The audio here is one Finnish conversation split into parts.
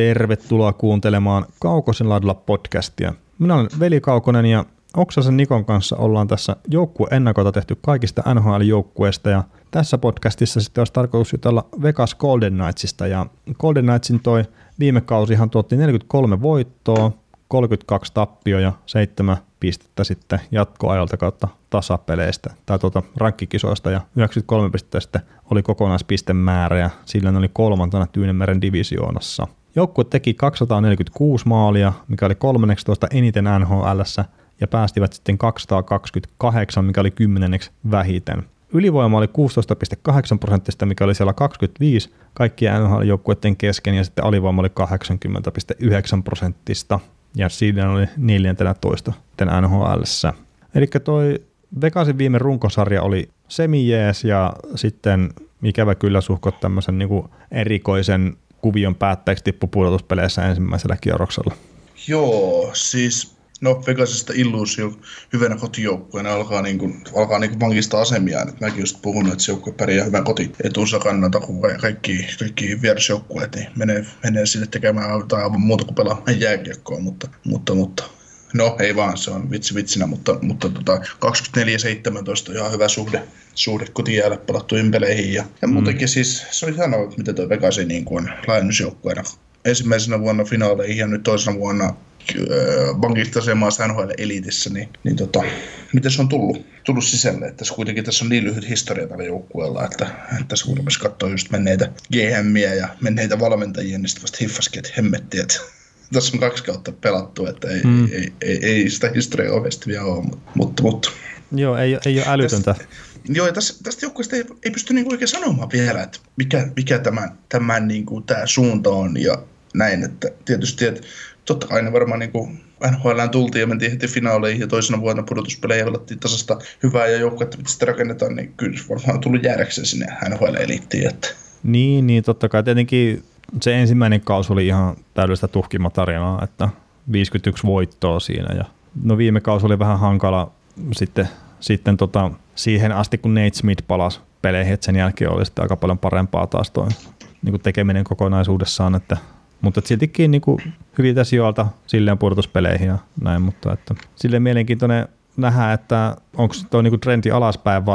tervetuloa kuuntelemaan Kaukosen laadulla podcastia. Minä olen Veli Kaukonen ja Oksasen Nikon kanssa ollaan tässä joukkueennakoita tehty kaikista NHL-joukkueista ja tässä podcastissa sitten olisi tarkoitus jutella Vegas Golden Knightsista ja Golden Knightsin toi viime kausihan tuotti 43 voittoa, 32 tappioa ja 7 pistettä sitten jatkoajalta kautta tasapeleistä tai rankkikisoista ja 93 pistettä sitten oli kokonaispistemäärä ja sillä ne oli kolmantena Tyynenmeren divisioonassa. Joukkue teki 246 maalia, mikä oli 13 eniten NHL:ssä ja päästivät sitten 228, mikä oli 10 vähiten. Ylivoima oli 16,8%, mikä oli siellä 25 kaikkien NHL-joukkueiden kesken ja sitten alivoima oli 80,9% ja siinä oli 14 NHL:ssä. Eli toi Vegasin viime runkosarja oli semi-jees ja sitten ikävä kyllä suhkot tämmöisen niinku erikoisen kuvion päättäjäksi tippu pudotuspeleissä ensimmäisellä kierroksella. Joo, siis no Vegasista illuusio hyvänä kotijoukkueena alkaa vankistaa asemiaan. Et mäkin just puhunut, että se joukkue pärjää hyvän kotietunsa kannalta, kun kaikki vierasjoukkueet niin menee sinne tekemään tai aivan muuta kuin pelaamaan jääkiekkoa, mutta no ei vaan, se on vitsinä, mutta 24-17 ihan hyvä suhde kotijäällä pelattuihin peleihin ja muutenkin siis se on hienoa, että mitä toi Vegasin niin laajennusjoukkueena ensimmäisenä vuonna finaaleihin ja nyt toisena vuonna pankista NHL elitissä, niin miten se on tullut sisälle, että tässä kuitenkin tässä on niin lyhyt historia tällä joukkueella, että tässä kun rupesi katsoa just menneitä GM:iä ja menneitä valmentajia, niin sitten vasta hiffasikin, että hemmettiin, että tässä on 2 kautta pelattu, että ei sitä historiaa oikeasti vielä ole, mutta. Joo, ei ole älytöntä. Joo, ja tästä joukkueesta ei pysty niinku oikein sanomaan vielä, että mikä tämän niinku tää suunta on ja näin, että tietysti, että totta kai ne varmaan niin NHL:ään tultiin ja mentiin heti finaaleihin ja toisena vuonna pudotuspelejä pelattiin tasasta hyvää ja joukkuetta sitä rakennetaan, niin kyllä varmaan on tullut jäädäkseen sinne NHL-eliittiin. Niin, totta kai. Tietenkin se ensimmäinen kausi oli ihan täydellistä tuhkimatarinaa, että 51 voittoa siinä. Ja no viime kausi oli vähän hankala sitten siihen asti, kun Nate Schmidt palasi peleihin, että sen jälkeen oli sitten aika paljon parempaa taas toi niin tekeminen kokonaisuudessaan, että mutta siltikin niin hyviltä sijoilta silleen pudotuspeleihin ja näin, mutta että silleen mielenkiintoinen nähdä, että onko tuo niin trendi alaspäin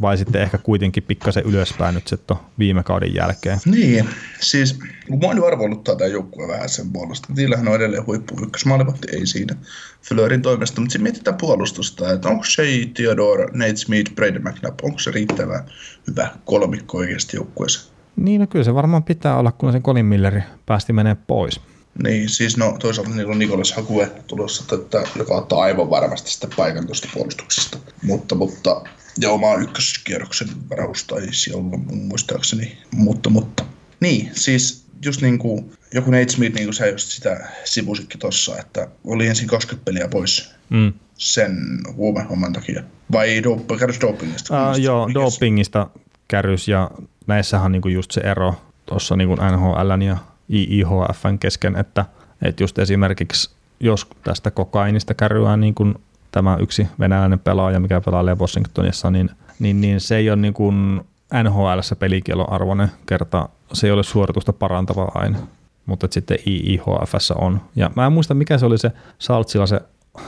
vai sitten ehkä kuitenkin pikkasen ylöspäin nyt sitten viime kauden jälkeen. Niin, siis mua nyt arvoiluttaa tämä joukkue vähän sen puolesta. Niillähän on edelleen huippu ykkösmaalivahti, ei siinä Fleurin toimesta, mutta sitten mietitään puolustusta, että onko se Theodore, Nate Schmidt, Brady McNabb, onko se riittävän hyvä kolmikko oikeasti joukkueessa? Niin, no kyllä se varmaan pitää olla, kun sen Colin Milleri päästi menee pois. Niin, siis no toisaalta niillä on Nikolas Hakue tulossa, että joka ottaa aivan varmasti sitä paikan tuosta puolustuksesta. Mutta ja omaa ykköskierroksen varaus taisi olla muistaakseni, mutta. Niin, siis just niin kuin joku Nate Smith, niin kuin sä just sitä sivusikki tossa, että oli ensin 20 peliä pois sen huumehomman takia. Vai kärys dopingista? Joo, dopingista kärys ja näissähän on niinku just se ero tuossa niinku NHL:n ja IIHF:n kesken, että just esimerkiksi jos tästä kokainista käryään niinku tämä yksi venäläinen pelaaja, mikä pelailee Washingtonissa, niin se ei ole niinku NHL:ssä pelikielon arvoinen kerta, se ei ole suoritusta parantava aine, mutta sitten IIHF:ssä on. Ja mä en muista, mikä se oli se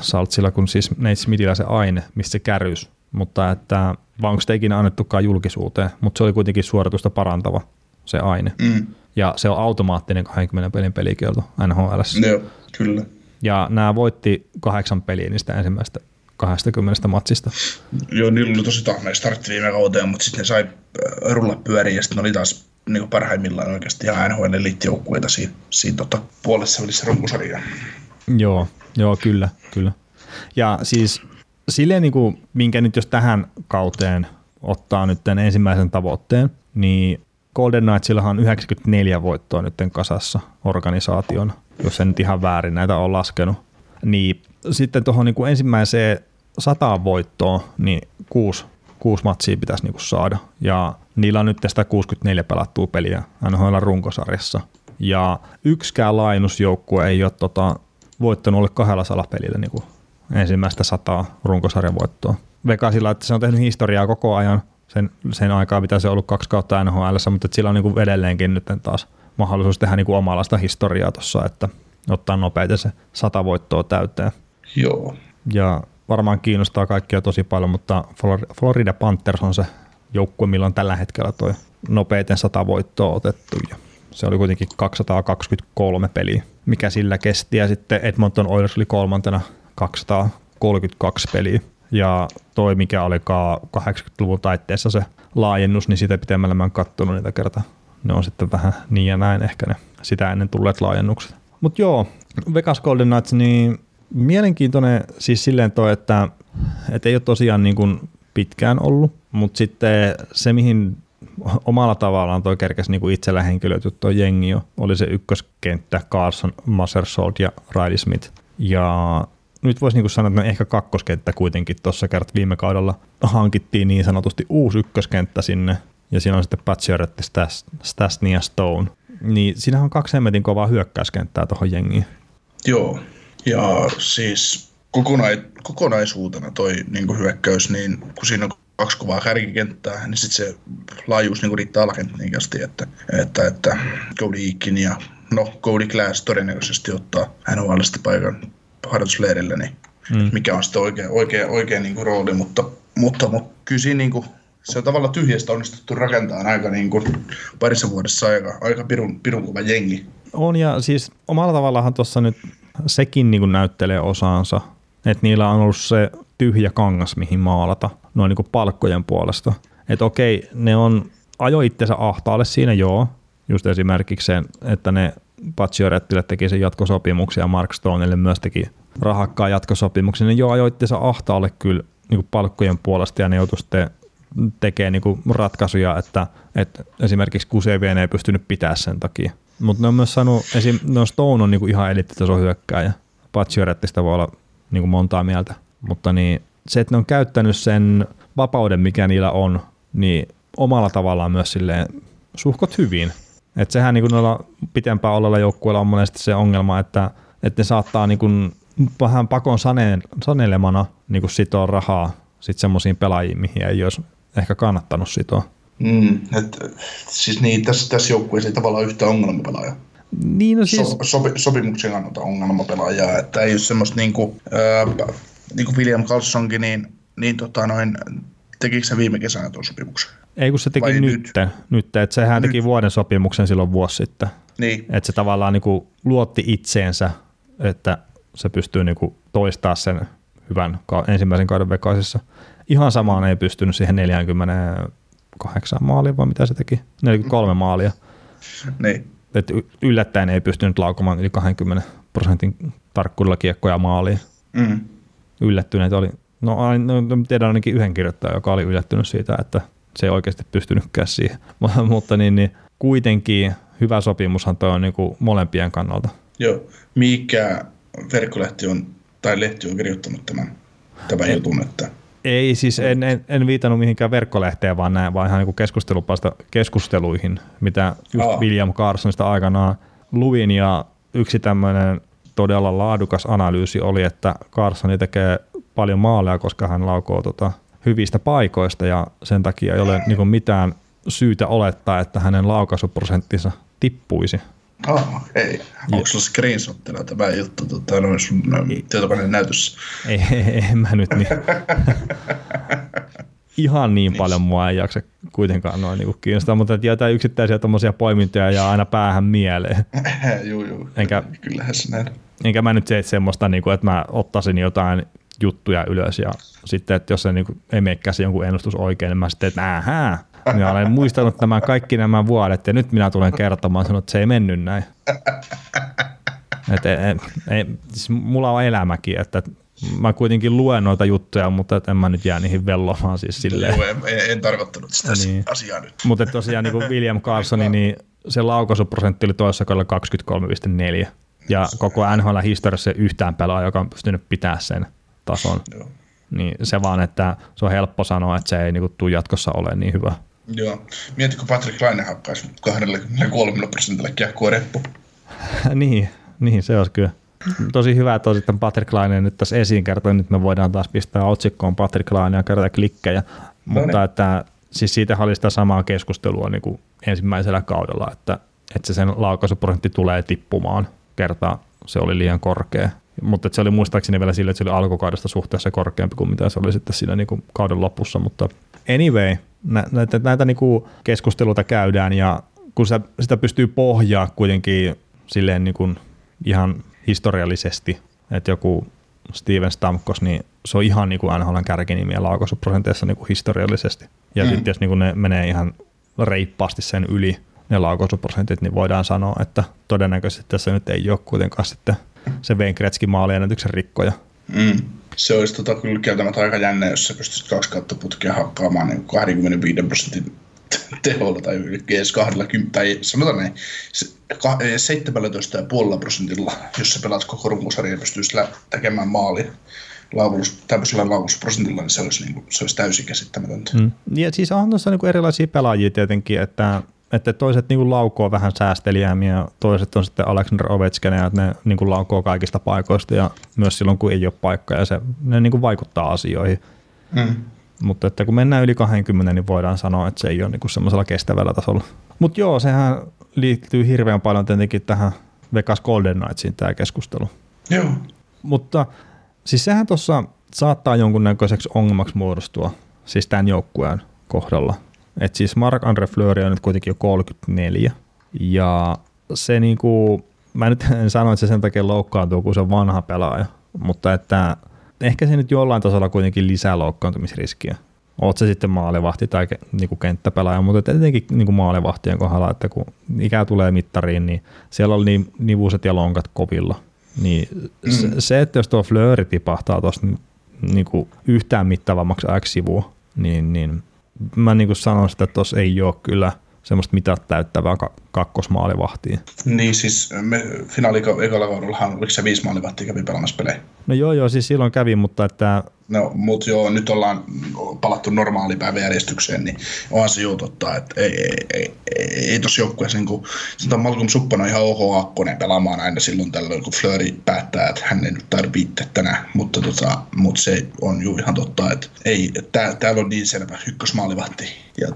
Saltsilla kun siis Nate Smithillä se aine, mistä se käryys, mutta että vaan onko sitä ikinä annettukaan julkisuuteen, mutta se oli kuitenkin suoritusta parantava se aine. Mm. Ja se on automaattinen 20 pelin pelikielto NHL:ssä. Joo, kyllä. Ja nämä voitti 8 peliä niistä ensimmäistä 20 matsista. Joo, niillä oli tosi tahmeja startti viime kauteen, mutta sitten ne sai rulla pyöriin ja sitten oli taas niin parhaimmillaan oikeasti ihan NHL-eliittijoukkueita siinä puolessa välissä runkosarjaa. Joo, kyllä. Ja siis silleen, niin kuin, minkä nyt jos tähän kauteen ottaa nyt tämän ensimmäisen tavoitteen, niin Golden Knightsillahan on 94 voittoa nyt kasassa organisaation, jos en nyt ihan väärin näitä ole laskenut. Niin sitten tuohon niin kuin ensimmäiseen 100 voittoon, niin 6 matsia pitäisi niin kuin saada. Ja niillä on nyt tästä 64 pelattua peliä NHL runkosarjassa. Ja yksikään lainusjoukkue ei ole voittanut alle 200 pelillä niin kuin ensimmäistä 100 runkosarjan voittoa. Vegasilla, että se on tehnyt historiaa koko ajan, sen aikaa mitä se on ollut 2 kautta NHL:ssä, mutta sillä on niin kuin edelleenkin nyt taas mahdollisuus tehdä niin kuin omalaista historiaa tuossa, että ottaa nopeiten se 100 voittoa täyteen. Joo. Ja varmaan kiinnostaa kaikkia tosi paljon, mutta Florida Panthers on se joukkue, millä on tällä hetkellä toi nopeiten 100 voittoa otettu. Se oli kuitenkin 223 peliä, mikä sillä kesti. Ja sitten Edmonton Oilers oli kolmantena 232 peliä. Ja toi, mikä olikaan 80-luvun taitteessa se laajennus, niin sitä pitemmällä mä en kattonut niitä kertaa. Ne on sitten vähän niin ja näin ehkä ne sitä ennen tulleet laajennukset. Mutta joo, Vegas Golden Knights, niin mielenkiintoinen siis silleen toi, että ei ole tosiaan niin kuin pitkään ollut, mutta sitten se, mihin omalla tavallaan toi kerkesi niin kuin itsellä henkilöity toi jengi jo, oli se ykköskenttä Karlsson, Massersold ja Riley Smith. Ja nyt voisi niin kuin sanoa, että ehkä kakkoskenttä kuitenkin tuossa kertaa viime kaudella hankittiin niin sanotusti uusi ykköskenttä sinne, ja siinä on sitten Pacioretty, Stastny ja Stone. Niin siinähän on kaksi hemmetin kovaa hyökkäyskenttää tuohon jengiin. Joo, ja siis kokonaisuutena toi niin kuin hyökkäys, niin kun siinä on kaksi kovaa kärkikenttää, niin sitten se laajuus niin kuin riittää alakenttiin kästi, että Cody Ikin ja no Cody Glass todennäköisesti ottaa NHL:stä paikan harjoitusleirillä, niin mikä on sitten oikea niin kuin rooli, mutta kyllä siinä niin kuin se on tavallaan tyhjästä onnistuttu rakentamaan aika niin kuin parissa vuodessa aika pirun kova jengi. On, ja siis omalla tavallaan tuossa nyt sekin niin kuin näyttelee osaansa, että niillä on ollut se tyhjä kangas, mihin maalata noin niin kuin palkkojen puolesta. Että okei, ne on ajo itsensä ahtaalle siinä, joo, just esimerkiksi sen, että ne Paciorettille teki sen jatkosopimuksen ja Mark Stonelle myös teki rahakkaan jatkosopimuksen, niin joo, ajo itsensä ahtaalle kyllä niin kuin palkkojen puolesta, ja ne joutui sitten tekee niinku ratkaisuja, että esimerkiksi Kusevien ei pystynyt pitämään sen takia. Mutta ne on myös saanut, no Stone on niinku ihan eliittitason hyökkääjä, Paciorettista voi olla niinku montaa mieltä, mutta niin, se, että ne on käyttänyt sen vapauden, mikä niillä on, niin omalla tavallaan myös silleen suhkot hyvin. Että sehän niinku noilla pitempään olleilla joukkueilla on monesti se ongelma, että ne saattaa niinku vähän pakon sanelemana niinku sitoa rahaa sitten semmoisiin pelaajiin, mihin ei olisi ehkä kannattanut sitoa. Siis niin, tässä joukkueessa ei tavallaan yhtä ongelmapelaajaa. Niin, no siis sopimuksen kannalta ongelmapelaajaa, että ei ole semmoista niin kuin William Karlssonkin, niin tekikö se viime kesänä tuon sopimuksen? Ei, kun se teki nyt että sehän teki vuoden sopimuksen silloin vuosi sitten. Niin. Että se tavallaan niin kuin luotti itseensä, että se pystyy niin kuin toistamaan sen hyvän ensimmäisen kauden Vegasissa. Ihan samaan ei pystynyt siihen 48 maalia, vai mitä se teki? 43 maalia. Niin. Et yllättäen ei pystynyt laukomaan yli 20% tarkkuudella kiekkoja maaliin. Mm. Yllättyneitä oli. No tiedän ainakin yhden kirjoittajan, joka oli yllättynyt siitä, että se ei oikeasti pystynytkään siihen. Mutta niin, kuitenkin hyvä sopimushan toi on niin kuin molempien kannalta. Joo. Mikä verkkolehti on tai lehti on kirjoittanut tämän jutun, että ei, siis en viitannut mihinkään verkkolehteen, vaan näin, vaan ihan niin kuin keskusteluihin, mitä just William Karlssonista aikanaan luin, ja yksi tämmöinen todella laadukas analyysi oli, että Karlssoni tekee paljon maaleja, koska hän laukoo hyvistä paikoista, ja sen takia ei ole niin kuin mitään syytä olettaa, että hänen laukaisuprosenttinsa tippuisi. Ei. Onko sulla screenshottina tämä juttu sun tietokoneen näytössä? Ei, en mä nyt niin. Ihan niin paljon mua ei jaksa kuitenkaan noin niinku kiinnostaa, mutta jotain yksittäisiä tommosia poimintoja jää aina päähän mieleen. Joo. Kyllähän se näin. Enkä mä nyt semmoista, niinku, että mä ottaisin jotain juttuja ylös ja sitten, että jos se niinku ei meikään se jonkun ennustus oikein, niin mä sitten, että ähää. Minä olen muistanut tämän kaikki nämä vuodet, ja nyt minä tulen kertomaan sanoa, että se ei mennyt näin. Siis mulla on elämäkin, että mä kuitenkin luen noita juttuja, mutta en mä nyt jää niihin vellomaan. Siis en tarkoittanut sitä niin asiaa nyt. Mutta tosiaan niin kuin William Karlssoni, niin se laukaisuprosentti oli toisessa kohdalla 23,4. Ja koko NHL historiassa yhtään pelaa, joka on pystynyt pitämään sen tason. Niin se vaan, että se on helppo sanoa, että se ei niin tule jatkossa ole niin hyvä. Joo. Mietitkö Patrick Laine hakkaisi 23% kiekkoa reppu? niin, se olisi kyllä. Tosi hyvä, että on sitten Patrick Laine nyt tässä esiin kertoo. Nyt me voidaan taas pistää otsikkoon Patrick Laine ja kerätä klikkejä. Mutta että, siis siitähän oli sitä samaa keskustelua niin kuin ensimmäisellä kaudella, että että se sen laukaisuprosentti tulee tippumaan kertaa. Se oli liian korkea. Mutta se oli muistaakseni vielä silleen, että se oli alkukaudesta suhteessa korkeampi kuin mitä se oli sitten siinä niinku kauden lopussa. Mutta anyway, näitä niinku keskusteluita käydään ja kun sitä pystyy pohjaa kuitenkin silleen niinku ihan historiallisesti, että joku Steven Stamkos, niin se on ihan niinku NHL:n kärkinimiä laukaisuprosenteissa niinku historiallisesti. Ja sitten jos niinku ne menee ihan reippaasti sen yli, ne laukaisuprosentit, niin voidaan sanoa, että todennäköisesti tässä nyt ei ole kuitenkaan sitten se Wayne Gretzky maaliennätyksen rikkoja. Mm. Se olisi kyllä kieltämättä aika jännä, jos sä pystyisit 2 kautta putkea hakkaamaan niin 25% teholla tai edes 20, tai sanotaan näin, 17,5%, jos sä pelaat koko runkosarjan ja pystyisit tekemään maalia tämmöisellä laukaisuprosentilla, niin se olisi täysin käsittämätöntä. Mm. Ja siis onhan tuossa niin erilaisia pelaajia tietenkin, että toiset niinku laukoo vähän säästeliäämiä ja toiset on sitten Alexander Ovechkin ja ne niinku laukoo kaikista paikoista ja myös silloin kun ei ole paikkaa ja se ne niinku vaikuttaa asioihin. Mm. Mutta että kun mennään yli 20, niin voidaan sanoa, että se ei ole niinku semmoisella kestävällä tasolla. Mut joo, sehän liittyy hirveän paljon tietenkin tähän Vegas Golden Knightsiin tämä keskustelu. Joo. Mutta siis sehän tuossa saattaa jonkunnäköiseksi ongelmaksi muodostua siis tämän joukkueen kohdalla. Et siis Marc-André Fleury on nyt kuitenkin jo 34, ja se niinku, mä nyt en sano, että se sen takia loukkaantuu, kun se on vanha pelaaja, mutta että ehkä se nyt jollain tasolla kuitenkin lisää loukkaantumisriskiä. Oot se sitten maalivahti tai niinku kenttäpelaaja, mutta etenkin niinku maalivahtien kohdalla, että kun ikää tulee mittariin, niin siellä on niin nivuset ja lonkat kovilla. Niin se, että jos tuo Fleury tipahtaa tuossa niinku yhtään mittavammaksi X-sivua, niin mä niin kuin sanon sitä, että tuossa ei ole kyllä semmoista mitat täyttävää kakkosmaalivahtia. Niin siis ekalla kaudellahan, oliko se 5 maalivahtia kävi pelaamassa pelejä? No joo, siis silloin kävi, mutta että... No mut joo, nyt ollaan palattu normaaliin päiväjärjestykseen, niin onhan se juu totta, että ei tossa joukkueessa niin kuin... Sanotaan Malcolm Subban on ihan OK-akkonen pelaamaan aina silloin tällöin, kun Fleury päättää, että hän ei nyt tarvitse tänään, mutta se on juu ihan totta, että ei, täällä on niin selvä ykkösmaalivahti ja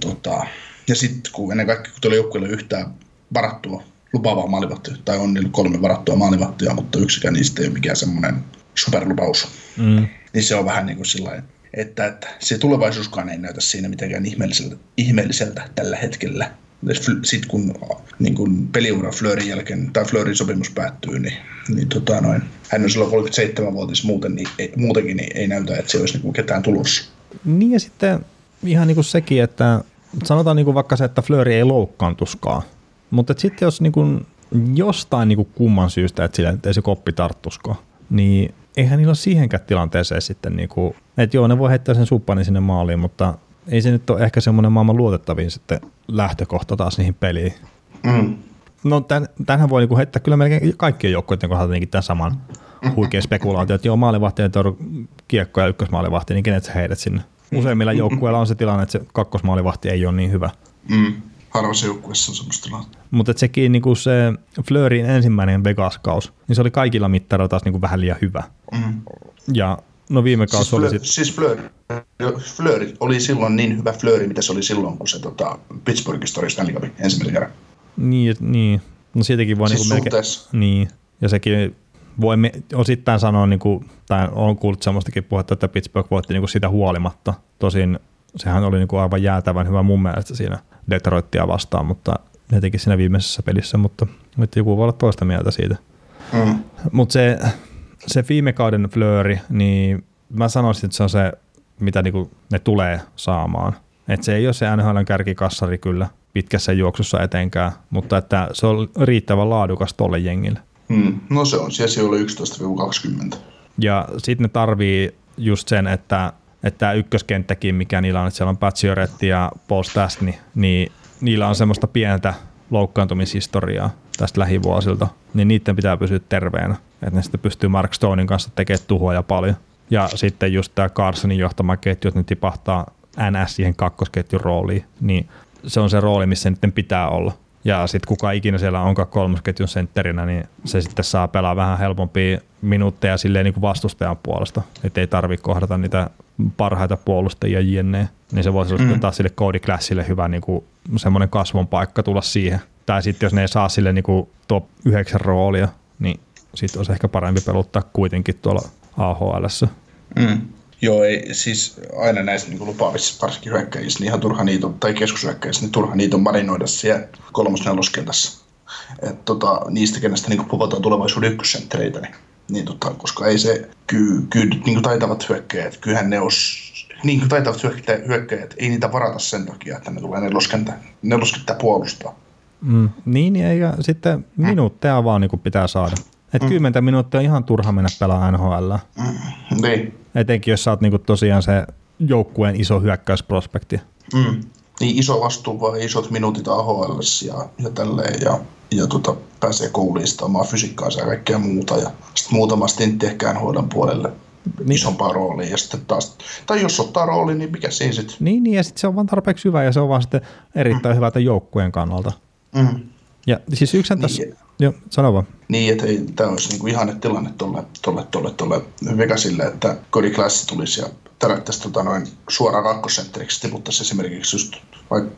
Ja sitten kun ennen kaikkea, kun tuli joukkueelle yhtään varattua lupaavaa maalivahtia, tai on niillä 3 varattua maalivahtia, mutta yksikään niistä ei ole mikään semmoinen superlupaus. Mm. Niin se on vähän niin kuin sillain, että se tulevaisuuskaan ei näytä siinä mitenkään ihmeelliseltä tällä hetkellä. Sitten kun peliura Fleurin jälkeen, tai Fleurin sopimus päättyy, niin hän on silloin 37-vuotias muutenkin, niin ei näytä, että se olisi niin kuin ketään tulossa. Niin ja sitten ihan niin kuin sekin, että... Sanotaan niinku vaikka se, että Fleury ei loukkaantuskaan, mutta sitten jos niinku jostain niinku kumman syystä, että sillä ei se koppi tarttuskaan, niin eihän niillä ole siihenkään tilanteeseen sitten, niinku, että joo ne voi heittää sen Subbanin sinne maaliin, mutta ei se nyt ole ehkä semmoinen maailman luotettavin sitten lähtökohta taas niihin peliin. Mm. No tämähän voi niinku heittää kyllä melkein kaikkien joukkueiden kohdalla tämän saman huikean spekulaatio, että joo maalivahti ei toru kiekkoja ykkösmaalivahti, niin kenet sä heidät sinne? Useimmilla joukkueilla on se tilanne, että se kakkosmaalivahti ei ole niin hyvä. Mm. Harvassa joukkueessa on semmoista tilannetta. Mutta sekin niinku se Fleurin ensimmäinen Vegas-kaus, niin se oli kaikilla mittaroilla taas niinku vähän liian hyvä. Mm. Ja no viime kaus oli sitten... Siis Fleury oli silloin niin hyvä Fleury, mitä se oli silloin, kun se Pittsburghista oli Stanley Cupin ensimmäisen kerran. Niin. No siitäkin voi siis niinku suhteessa. Niin. Ja sekin... Voimme osittain sanoa, niin kuin, tai on kuullut semmoistakin puhetta, että Pittsburgh voitti niin kuin sitä huolimatta. Tosin sehän oli niin kuin aivan jäätävän hyvä mun mielestä siinä Detroitia vastaan, mutta jotenkin siinä viimeisessä pelissä, mutta joku voi olla toista mieltä siitä. Mm. Mutta se viime kauden Fleury, niin mä sanoisin, että se on se, mitä niin kuin ne tulee saamaan. Että se ei ole se NHL:n kärkikassari kyllä pitkässä juoksussa etenkään, mutta että se on riittävän laadukas tolle jengille. Hmm. No se on, siellä oli 11-20. Ja sitten ne tarvii just sen, että tämä ykköskenttäkin, mikä niillä on, että siellä on Pacioretty ja Stastny, niin niillä on semmoista pientä loukkaantumishistoriaa tästä lähivuosilta, niin niiden pitää pysyä terveenä, että ne sitten pystyy Mark Stonen kanssa tekemään tuhoja paljon. Ja sitten just tämä Karlssonin johtama ketju, että ne tipahtaa NS siihen kakkosketjun rooliin, niin se on se rooli, missä niiden pitää olla. Ja sitten kuka ikinä siellä onkaan kolmosketjun sentterinä, niin se sitten saa pelaa vähän helpompia minuutteja silleen niin kuin vastustajan puolesta. Että ei tarvitse kohdata niitä parhaita puolustajia jne. Niin se voisi olla taas sille Cody Glassille hyvä niin kuin semmoinen kasvon paikka tulla siihen. Tai sitten jos ne ei saa sille niinku top 9 roolia, niin sitten olisi ehkä parempi peluttaa kuitenkin tuolla AHL:ssä. Mm. Joo, ei, siis aina näissä niin lupaavissa, varsinkin hyökkäjissä, niin ihan turha niitä, tai keskushyökkäjissä, niin turha niitä on marinoida siellä kolmosneloskentässä. Että niistä, kenestä niin puhutaan tulevaisuuden ykkössenttereitä, niin koska ei se, kyllä niin taitavat hyökkäjät, kyllähän ne olisi, niin taitavat hyökkäjät, ei niitä varata sen takia, että ne tulee neloskenttää puolustaa. Mm, niin, ja sitten minuutteja vaan niin pitää saada. Että 10 minuuttia on ihan turha mennä pelaa NHL. Niin. Etenkin jos sä oot niinku tosiaan se joukkueen iso hyökkäysprospekti. Mm. Niin iso vastuu vai isot minuutit AHL:ssä ja tälleen ja pääsee koulistamaan fysiikkaansa ja kaikkea muuta ja sitten muutama stintti ehkä NHL:n puolelle isompaa roolia ja sitten taas, tai jos ottaa rooli, niin mikä siinä sitten? Niin ja sitten se on vaan tarpeeksi hyvä ja se on vaan sitten erittäin hyvä tämän joukkueen kannalta. Mm. Ja siis yksän tässä... Joo, sano vaan. Niin, että tämä olisi niinku ihanne tilanne tuolle Vegasille, että Cody Glass tulisi ja täräyttäisi suoraan kakkosentteriksi, tiputtaisi esimerkiksi just,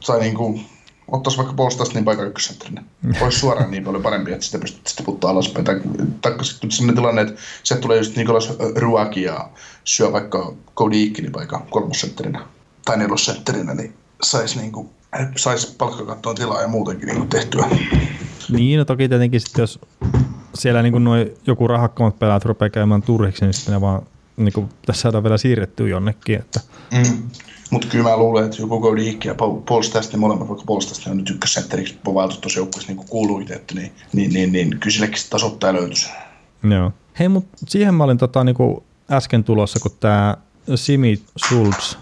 tai niinku, ottaisi vaikka Paul Stastnin paikan ykkösentterinen. Olisi suoraan niin paljon parempi, että sitä pystyttäisiin tiputtaa alaspäin. Tai sitten sellainen tilanne, että se tulee just Nikolas Ruaki ja syö vaikka Cody Ikkinin paikan kolmosentterinä tai nelosentterinä, niin saisi niinku, sais palkkakattoon tilaa ja muutenkin niinku tehtyä. Niin, no toki tietenkin sitten jos siellä niin joku rahakkaammat pelaat rupeaa käymään turhiksi, niin sitten ne vaan niin tässä saadaan vielä siirrettyä jonnekin. Että. Mm. Mutta kyllä mä luulen, että joku Cody Ikki ja Paul Stastny, molemmat vaikka Paul Stastny on nyt ykkössentteriksi povailtu tuossa joukkueessa niin kuuluikin tehty, niin kyllä silläkin se tasoittaja löytyisi. Joo. Hei, mutta siihen mä olin niin äsken tulossa, kun tämä Simi Schultz,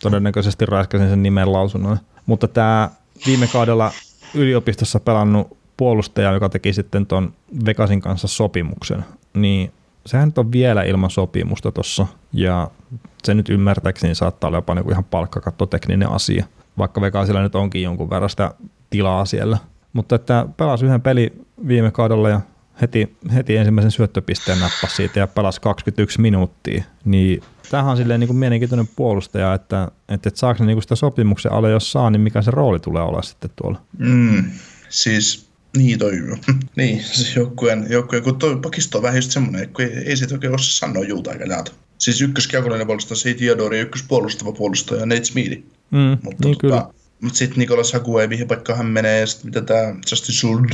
todennäköisesti raiskasin sen nimen lausunnon, mutta tämä viime kaudella yliopistossa pelannut puolustaja, joka teki sitten tuon Vegasin kanssa sopimuksen, niin sehän nyt on vielä ilman sopimusta tuossa, ja se nyt ymmärtääkseni saattaa olla jopa niinku ihan palkkakattotekninen asia, vaikka Vegasilla nyt onkin jonkun verran sitä tilaa siellä. Mutta että pelasi yhden pelin viime kaudella ja heti ensimmäisen syöttöpisteen nappasi siitä ja pelasi 21 minuuttia, niin tämähän on silleen niinku mielenkiintoinen puolustaja, että saako ne niinku sitä sopimuksen alle, jos saa, niin mikä se rooli tulee olla sitten tuolla? Mm. Siis niin toimii. Niin, siis joukkueen kun toi pakisto on vähän just semmoinen, kun ei siitä oikein osaa sanoa juuta eikä jaata. Siis ykköskiakollinen puolustaja, se Theodore ja ykköspuolustava puolustaja on Nate Schmidt. Mm, mutta niin mutta sitten Nicolas Hague, mihin paikkaan hän menee, ja sitten mitä tämä Justin Sund,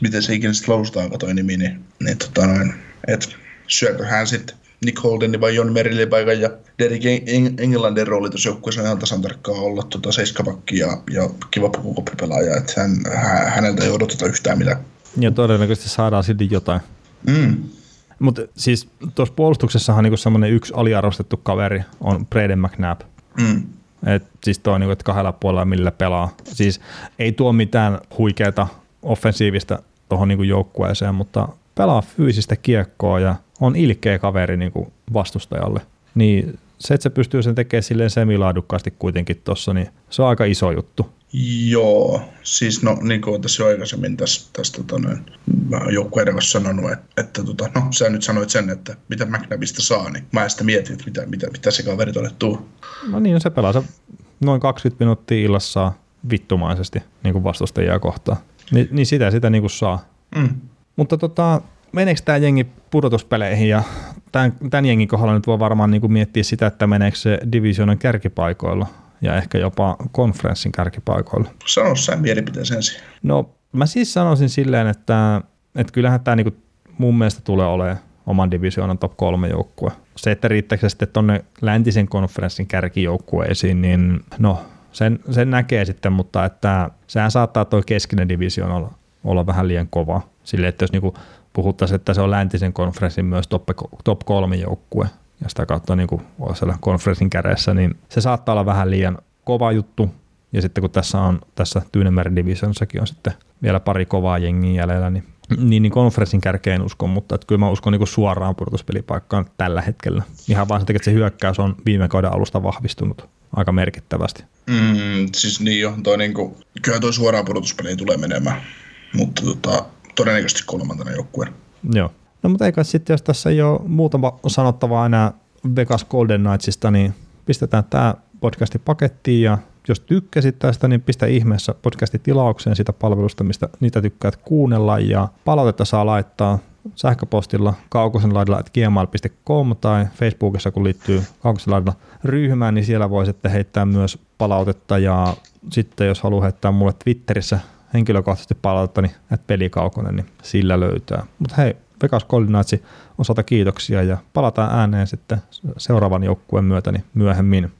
miten se ikinä sitten lausutaan, toi nimi, niin että syökö hän sitten Nick Holden vai John Merrillin paikan ja Derek Englandin rooli tuossa joukkueessa on ihan tasan tarkkaan olla seiskapakki ja kiva pukukoppipelaaja, että häneltä ei odoteta yhtään mitään. Ja todennäköisesti saadaan silti jotain. Mm. Mutta siis tuossa puolustuksessahan niinku semmoinen yksi aliarvostettu kaveri on Brayden McNabb. Mm. Et siis toi niinku, että kahdella puolella millä pelaa. Siis ei tuo mitään huikeata offensiivista tuohon niinku joukkueeseen, mutta pelaa fyysistä kiekkoa ja on ilkeä kaveri niin kuin vastustajalle, niin se, että se pystyy sen tekemään silleen semilaadukkaasti kuitenkin tuossa, niin se on aika iso juttu. Joo, siis no niin kuin tässä jo aikaisemmin joukkueiden kanssa sanonut, että no sä nyt sanoit sen, että mitä McNabbista saa, niin mä en sitä mietin, että mitä se kaveri tuolle tuu. No niin, se pelaa se noin 20 minuuttia illassa vittumaisesti niin kuin vastustajia kohtaan, niin sitä niin kuin saa. Mm. Mutta meneekö tämä jengi pudotuspeleihin ja tämän jengin kohdalla nyt voi varmaan niin kuin miettiä sitä, että meneekö se divisioonan kärkipaikoilla ja ehkä jopa konferenssin kärkipaikoilla. Sano sä mielipiteesi ensin. No mä siis sanoisin silleen, että kyllähän tämä niin kuin mun mielestä tulee olemaan oman divisioonan top 3 joukkue. Se, että riittääkö se sitten tuonne läntisen konferenssin kärkijoukkueisiin, niin no sen näkee sitten, mutta että sehän saattaa tuo keskinen divisioon olla vähän liian kova. Silleen, että jos niinku puhuttaisiin, että se on läntisen konferenssin myös top 3 joukkue, ja sitä kautta niinku on siellä konferenssin kädessä, niin se saattaa olla vähän liian kova juttu, ja sitten kun tässä Tyynenmeren divisioonissakin on sitten vielä pari kovaa jengiä jäljellä, niin konferenssin kärkeen uskon, mutta kyllä mä uskon niinku suoraan pudotuspelipaikkaan tällä hetkellä. Ihan vaan sen takia, että se hyökkäys on viime kauden alusta vahvistunut aika merkittävästi. Siis niin jo, niinku, kyllä tuo suoraan pudotuspeliin tulee menemään, mutta todennäköisesti kolmantena joukkueen. Joo. No mutta eikä sitten, jos tässä ei ole muutama sanottavaa enää Vegas Golden Knightsista, niin pistetään tämä podcasti pakettiin ja Jos tykkäsit tästä, niin pistä ihmeessä podcastin tilaukseen sitä palvelusta, mistä niitä tykkäät kuunnella, ja palautetta saa laittaa sähköpostilla kaukosenlaidla@gmail.com tai Facebookissa, kun liittyy kaukosenlaidla ryhmään, niin siellä voi sitten heittää myös palautetta, ja sitten jos haluaa heittää mulle Twitterissä henkilökohtaisesti palautetta, niin Veli Kaukonen, niin sillä löytää. Mutta hei, Vegas Golden Knightsin osalta kiitoksia, ja palataan ääneen sitten seuraavan joukkueen myötä niin myöhemmin.